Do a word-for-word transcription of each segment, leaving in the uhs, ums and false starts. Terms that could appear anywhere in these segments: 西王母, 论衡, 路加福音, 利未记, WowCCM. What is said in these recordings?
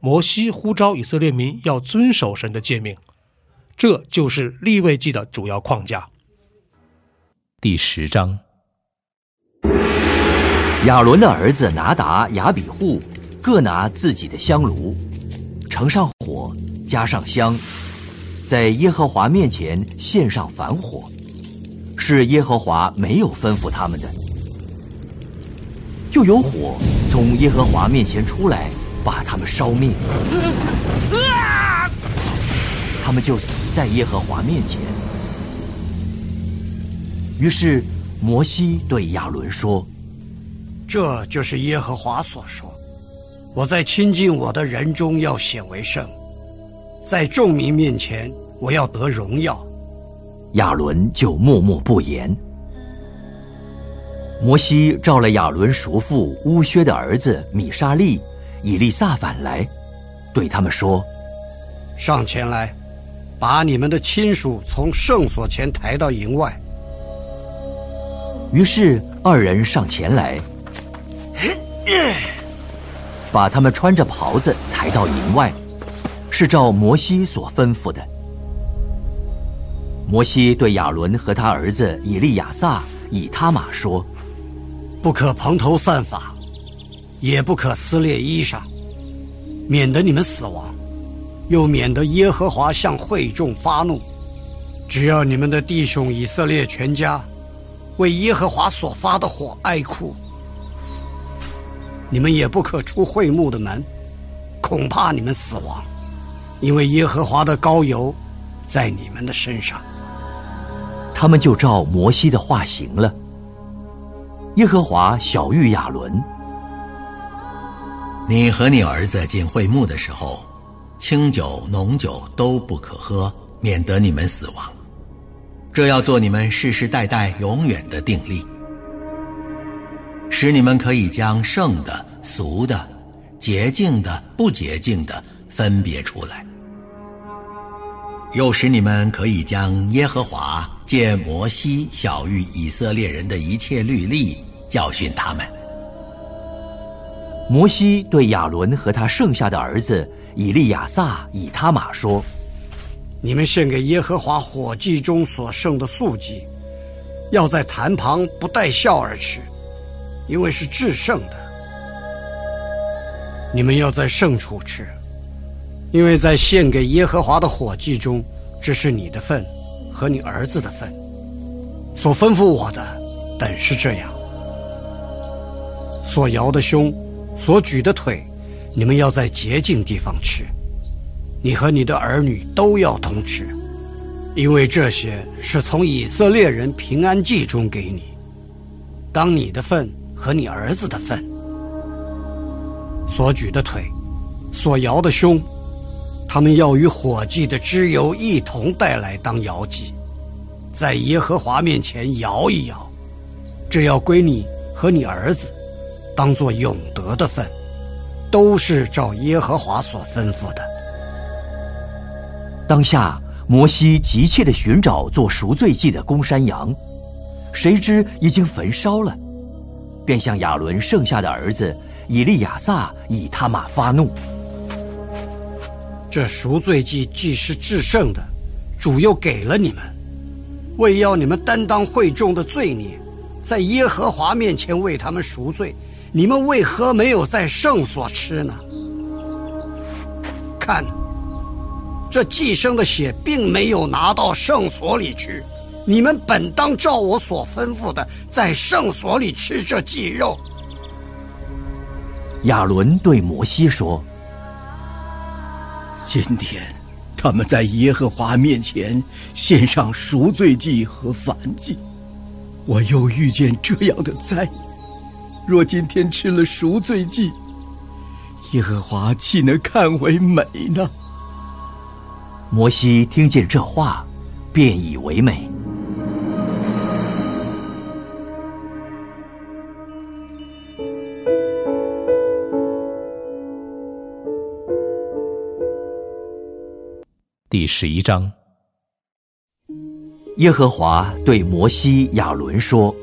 摩西呼召以色列民要遵守神的诫命，这就是利未记的主要框架。第十章，亚伦的儿子拿达、亚比户各拿自己的香炉，盛上火，加上香，在耶和华面前献上燔火，是耶和华没有吩咐他们的。就有火从耶和华面前出来，把他们烧灭，他们就死在耶和华面前。于是摩西对亚伦说：“这就是耶和华所说，我在亲近我的人中要显为圣，在众民面前我要得荣耀。”亚伦就默默不言。摩西召了亚伦叔父乌薛的儿子米沙利、以利萨反来，对他们说：“上前来，把你们的亲属从圣所前抬到营外。”于是二人上前来，把他们穿着袍子抬到营外，是照摩西所吩咐的。摩西对亚伦和他儿子以利亚撒、以他玛说：“不可蓬头散发，也不可撕裂衣裳，免得你们死亡，又免得耶和华向会众发怒。只要你们的弟兄以色列全家为耶和华所发的火哀哭。你们也不可出会幕的门，恐怕你们死亡，因为耶和华的膏油在你们的身上。”他们就照摩西的话行了。耶和华晓谕亚伦：“你和你儿子进会幕的时候，清酒浓酒都不可喝，免得你们死亡。这要做你们世世代代永远的定例，使你们可以将圣的、俗的、洁净的、不洁净的分别出来，又使你们可以将耶和华借摩西晓谕以色列人的一切律例教训他们。”摩西对亚伦和他剩下的儿子以利亚撒、以他玛说：“你们献给耶和华火祭中所剩的素祭，要在坛旁不带笑而吃，因为是至圣的。你们要在圣处吃，因为在献给耶和华的火祭中，这是你的份和你儿子的份。所吩咐我的本是这样。所摇的胸，所举的腿，你们要在洁净地方吃，你和你的儿女都要同吃，因为这些是从以色列人平安祭中给你，当你的份和你儿子的份。所举的腿，所摇的胸，他们要与火祭的脂油一同带来当摇祭，在耶和华面前摇一摇，这要归你和你儿子，当作永得的份，都是照耶和华所吩咐的。”当下摩西急切地寻找做赎罪祭的公山羊，谁知已经焚烧了，便向亚伦剩下的儿子以利亚撒、以他玛发怒：“这赎罪祭既是至圣的，主又给了你们，为要你们担当会众的罪孽，在耶和华面前为他们赎罪，你们为何没有在圣所吃呢？看，这寄生的血并没有拿到圣所里去。你们本当照我所吩咐的，在圣所里吃这祭肉。”亚伦对摩西说：“今天他们在耶和华面前献上赎罪祭和燔祭，我又遇见这样的灾难。若今天吃了赎罪祭，耶和华岂能看为美呢？”摩西听见这话，便以为美。第十一章，耶和华对摩西、亚伦说：“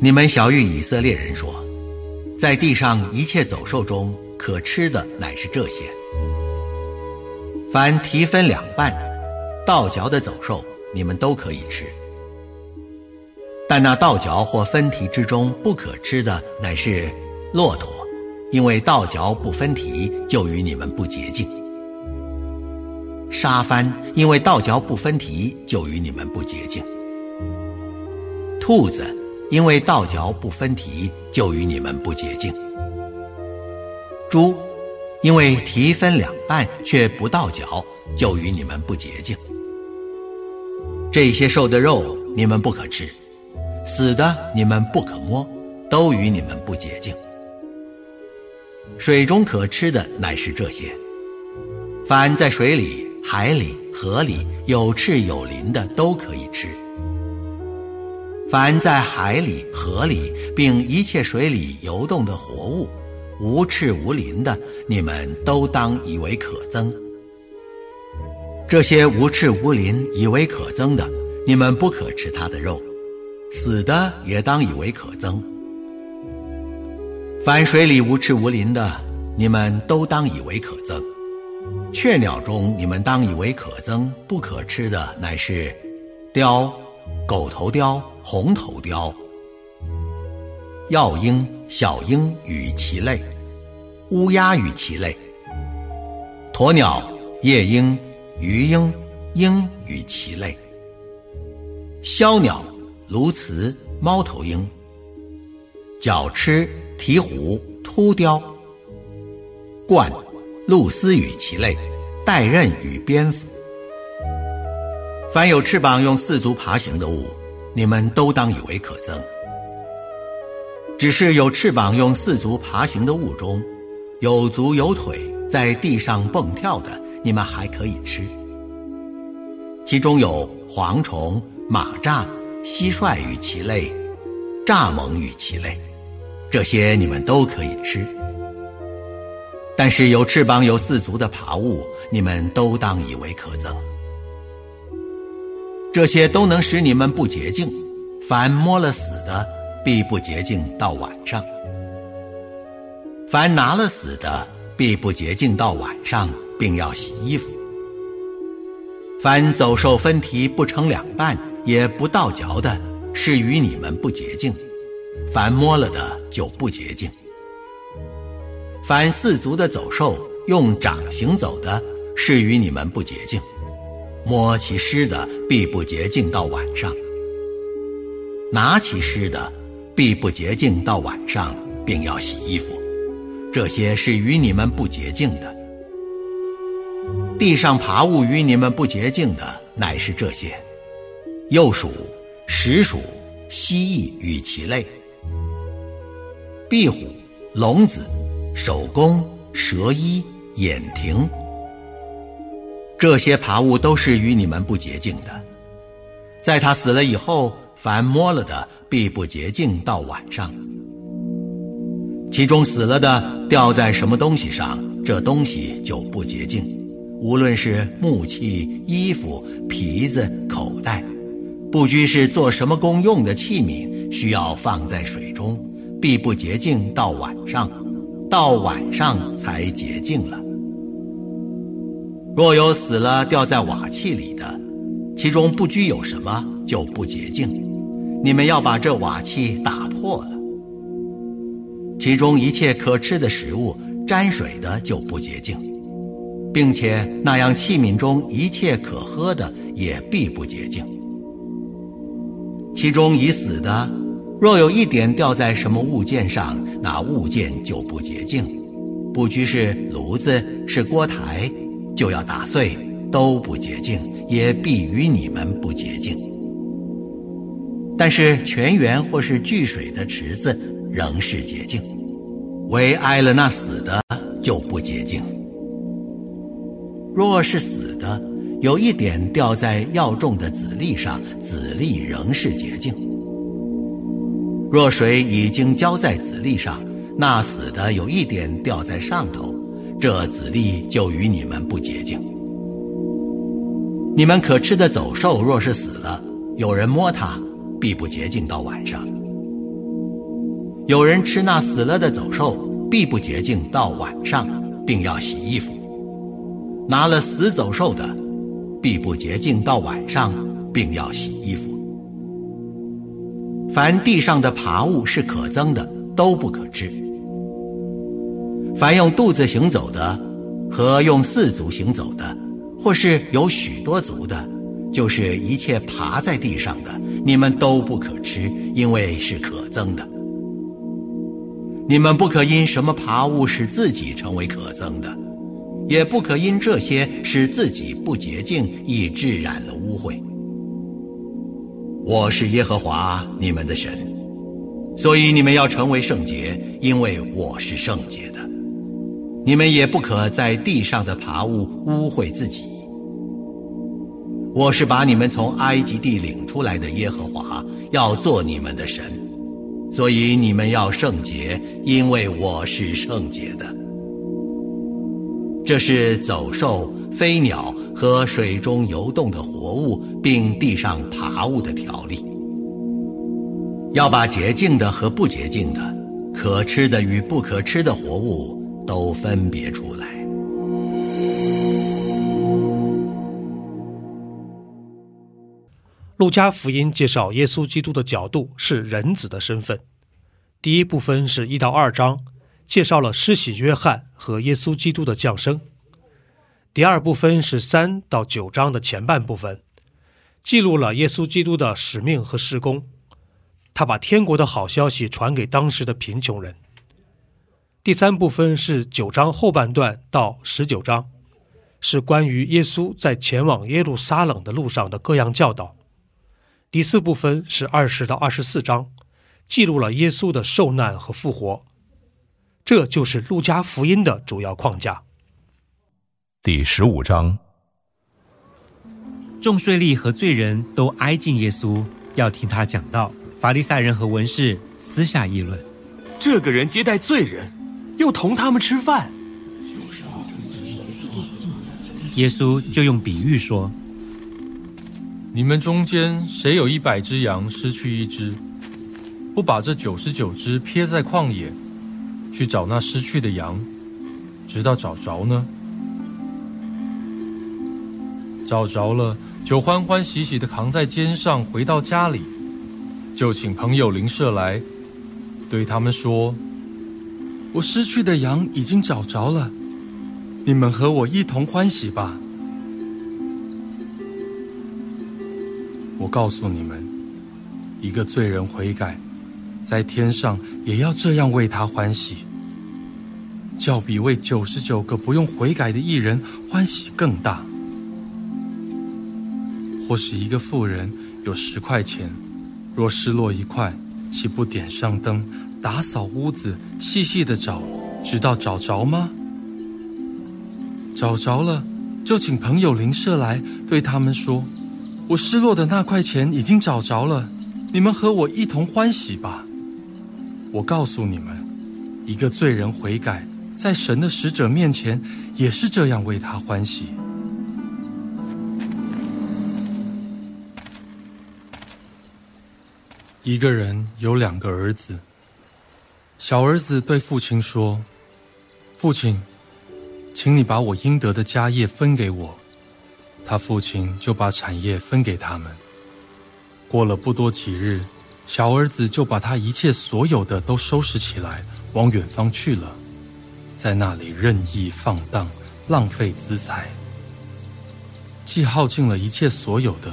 你们小谕以色列人说，在地上一切走兽中可吃的乃是这些：凡蹄分两半、倒嚼的走兽，你们都可以吃；但那倒嚼或分蹄之中不可吃的，乃是骆驼，因为倒嚼不分蹄，就与你们不洁净；沙番，因为倒嚼不分蹄，就与你们不洁净；兔子，因为倒嚼不分蹄，就与你们不洁净；猪，因为蹄分两半却不倒嚼，就与你们不洁净。这些兽的肉你们不可吃，死的你们不可摸，都与你们不洁净。水中可吃的乃是这些：凡在水里、海里、河里有翅有鳞的，都可以吃；凡在海里、河里，并一切水里游动的活物，无翅无鳞的，你们都当以为可憎。这些无翅无鳞、以为可憎的，你们不可吃它的肉；死的也当以为可憎。凡水里无翅无鳞的，你们都当以为可憎。雀鸟中，你们当以为可憎、不可吃的，乃是雕、狗头雕、红头雕、药鹰、小鹰与其类、乌鸦与其类、鸵鸟、夜鹰、鱼鹰、鹰与其类、枭鸟、鸬鹚、猫头鹰、角鸱、鹈鹕、秃雕、鹳、鹭鸶与其类、带刃与蝙蝠。凡有翅膀用四足爬行的物，你们都当以为可憎。只是有翅膀用四足爬行的物中，有足有腿在地上蹦跳的，你们还可以吃。其中有蝗虫、蚂蚱、蟋蟀与其类、蚱蜢与其类，这些你们都可以吃。但是有翅膀有四足的爬物，你们都当以为可憎。这些都能使你们不洁净，凡摸了死的，必不洁净到晚上；凡拿了死的，必不洁净到晚上，并要洗衣服；凡走兽分蹄不成两半，也不倒嚼的，是与你们不洁净；凡摸了的就不洁净。凡四足的走兽用掌行走的，是与你们不洁净；摸其尸的，必不洁净到晚上；拿其尸的，必不洁净到晚上，并要洗衣服，这些是与你们不洁净的。地上爬物与你们不洁净的，乃是这些：鼬鼠、石鼠、蜥蜴与其类、壁虎、龙子、守弓、蛇衣、眼蜓，这些爬物都是与你们不洁净的。在他死了以后，凡摸了的，必不洁净到晚上。其中死了的掉在什么东西上，这东西就不洁净，无论是木器、衣服、皮子、口袋，不拘是做什么功用的器皿，需要放在水中，必不洁净到晚上，到晚上才洁净了。若有死了掉在瓦器里的，其中不拘有什么，就不洁净，你们要把这瓦器打破了。其中一切可吃的食物，沾水的就不洁净，并且那样器皿中一切可喝的也必不洁净。其中已死的，若有一点掉在什么物件上，那物件就不洁净，不拘是炉子是锅台，就要打碎，都不洁净，也必与你们不洁净。但是泉源或是聚水的池子仍是洁净，唯挨了那死的就不洁净。若是死的，有一点掉在要种的籽粒上，籽粒仍是洁净。若水已经浇在籽粒上，那死的有一点掉在上头，这籽粒就与你们不洁净。你们可吃的走兽若是死了，有人摸它，必不洁净到晚上。有人吃那死了的走兽，必不洁净到晚上，并要洗衣服。拿了死走兽的，必不洁净到晚上，并要洗衣服。凡地上的爬物是可憎的，都不可吃。凡用肚子行走的，和用四足行走的，或是有许多足的，就是一切爬在地上的，你们都不可吃，因为是可憎的。你们不可因什么爬物使自己成为可憎的，也不可因这些使自己不洁净，以致染了污秽。我是耶和华你们的神，所以你们要成为圣洁，因为我是圣洁的。你们也不可在地上的爬物污秽自己。我是把你们从埃及地领出来的耶和华，要做你们的神，所以你们要圣洁，因为我是圣洁的。这是走兽、飞鸟和水中游动的活物，并地上爬物的条例。要把洁净的和不洁净的，可吃的与不可吃的活物都分别出来。路加福音介绍耶稣基督的角度是人子的身份。第一部分是一到二章，介绍了施洗约翰和耶稣基督的降生。第二部分是三到九章的前半部分，记录了耶稣基督的使命和事工。他把天国的好消息传给当时的贫穷人。第三部分是九章后半段到十九章，是关于耶稣在前往耶路撒冷的路上的各样教导。第四部分是二十到二十四章，记录了耶稣的受难和复活。这就是路加福音的主要框架。第十五章，众税吏和罪人都挨近耶稣，要听他讲道。法利赛人和文士私下议论：这个人接待罪人，又同他们吃饭。耶稣就用比喻说：你们中间谁有一百只羊，失去一只，不把这九十九只撇在旷野，去找那失去的羊，直到找着呢？找着了，就欢欢喜喜地扛在肩上，回到家里，就请朋友邻舍来，对他们说：我失去的羊已经找着了，你们和我一同欢喜吧。我告诉你们，一个罪人悔改，在天上也要这样为他欢喜，较比为九十九个不用悔改的义人欢喜更大。或是一个富人有十块钱，若失落一块，岂不点上灯，打扫屋子，细细地找，直到找着吗？找着了，就请朋友邻舍来，对他们说：我失落的那块钱已经找着了，你们和我一同欢喜吧。我告诉你们，一个罪人悔改，在神的使者面前也是这样为他欢喜。一个人有两个儿子，小儿子对父亲说：父亲，请你把我应得的家业分给我。他父亲就把产业分给他们。过了不多几日，小儿子就把他一切所有的都收拾起来，往远方去了，在那里任意放荡，浪费资财，既耗尽了一切所有的，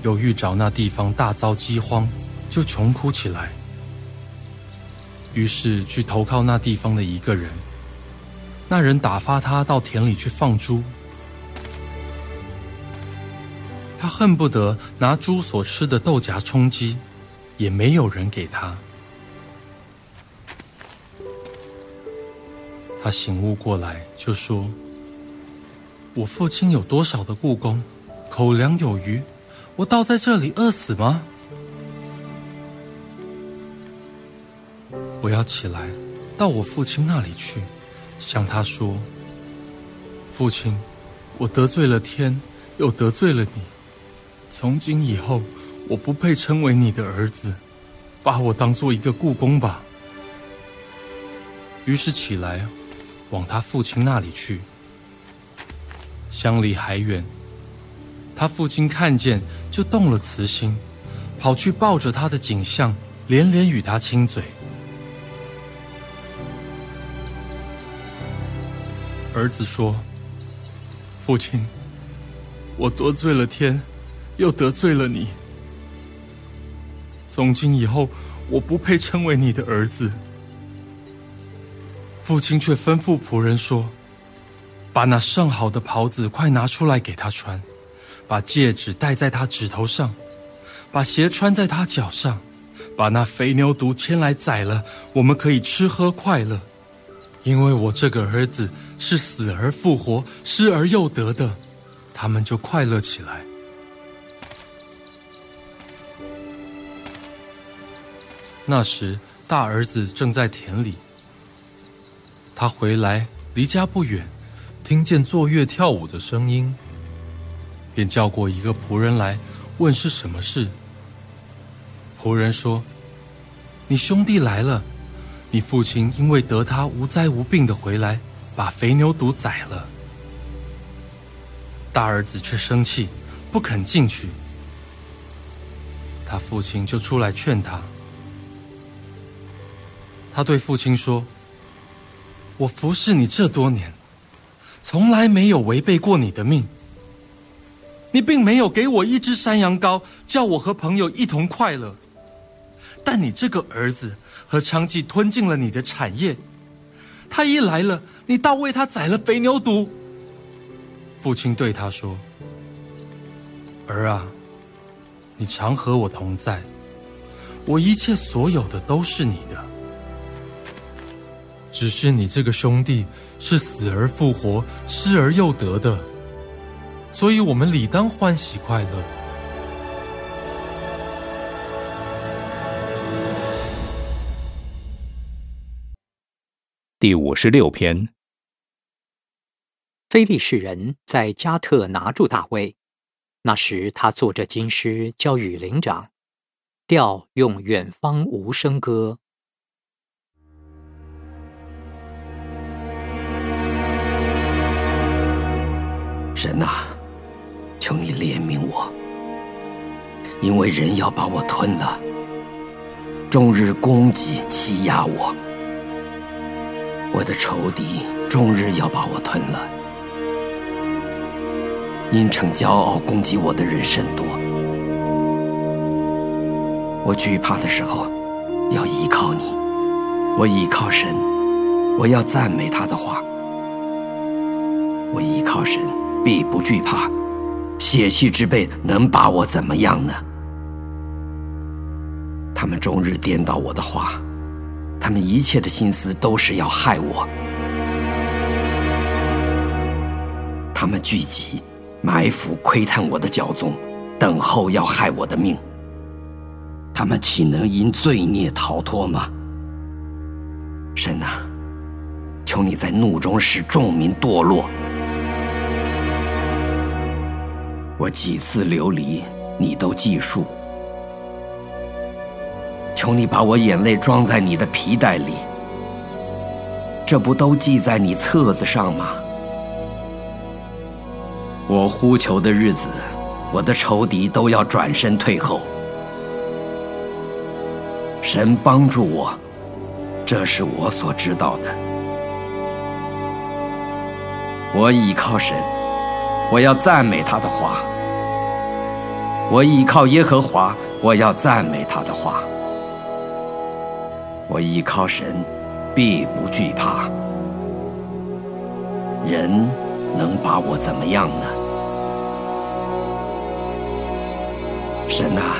又遇着那地方大遭饥荒，就穷哭起来，于是去投靠那地方的一个人。那人打发他到田里去放猪，他恨不得拿猪所吃的豆荚充饥，也没有人给他。他醒悟过来，就说：我父亲有多少的雇工，口粮有余，我倒在这里饿死吗？我要起来，到我父亲那里去，向他说：父亲，我得罪了天，又得罪了你，从今以后，我不配称为你的儿子，把我当做一个雇工吧。于是起来，往他父亲那里去。相离还远，他父亲看见，就动了慈心，跑去抱着他的颈项，连连与他亲嘴。儿子说：父亲，我得罪了天，又得罪了你，从今以后，我不配称为你的儿子。父亲却吩咐仆人说：把那上好的袍子快拿出来给他穿，把戒指戴在他指头上，把鞋穿在他脚上，把那肥牛犊牵来宰了，我们可以吃喝快乐。因为我这个儿子是死而复活，失而又得的，他们就快乐起来。那时，大儿子正在田里，他回来离家不远，听见奏乐跳舞的声音，便叫过一个仆人来，问是什么事。仆人说：你兄弟来了，你父亲因为得他无灾无病的回来，把肥牛犊宰了。大儿子却生气，不肯进去。他父亲就出来劝他。他对父亲说：我服侍你这多年，从来没有违背过你的命。你并没有给我一只山羊羔，叫我和朋友一同快乐。但你这个儿子和娼妓吞进了你的产业，他一来了，你倒为他宰了肥牛犊。父亲对他说：儿啊，你常和我同在，我一切所有的都是你的，只是你这个兄弟是死而复活，失而又得的，所以我们理当欢喜快乐。第五十六篇。非利士人在加特拿住大卫，那时他坐着金狮，交与伶长，调用远方无声歌。神啊，求你怜悯我，因为人要把我吞了，终日攻击欺压我。我的仇敌终日要把我吞了，因逞骄傲攻击我的人甚多。我惧怕的时候要依靠你，我依靠神，我要赞美他的话。我依靠神必不惧怕，血气之辈能把我怎么样呢？他们终日颠倒我的话，他们一切的心思都是要害我。他们聚集埋伏窥探我的脚踪，等候要害我的命。他们岂能因罪孽逃脱吗？神啊，求你在怒中使众民堕落。我几次流离，你都记数。求你把我眼泪装在你的皮带里，这不都记在你册子上吗？我呼求的日子，我的仇敌都要转身退后。神帮助我，这是我所知道的。我倚靠神，我要赞美他的话。我倚靠耶和华，我要赞美他的话。我倚靠神，必不惧怕。人能把我怎么样呢？神啊，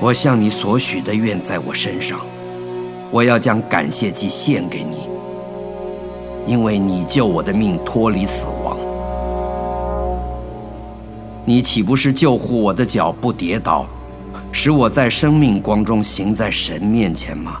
我向你所许的愿在我身上，我要将感谢祭献给你，因为你救我的命脱离死亡。你岂不是救护我的脚不跌倒，使我在生命光中行在神面前吗？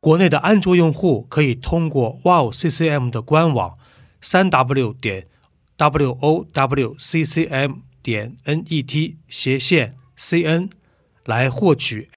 国内的安卓用户可以通过 WowCCM 的官网 三 w 点 w o w c c m 点 net 斜线 c n 来获取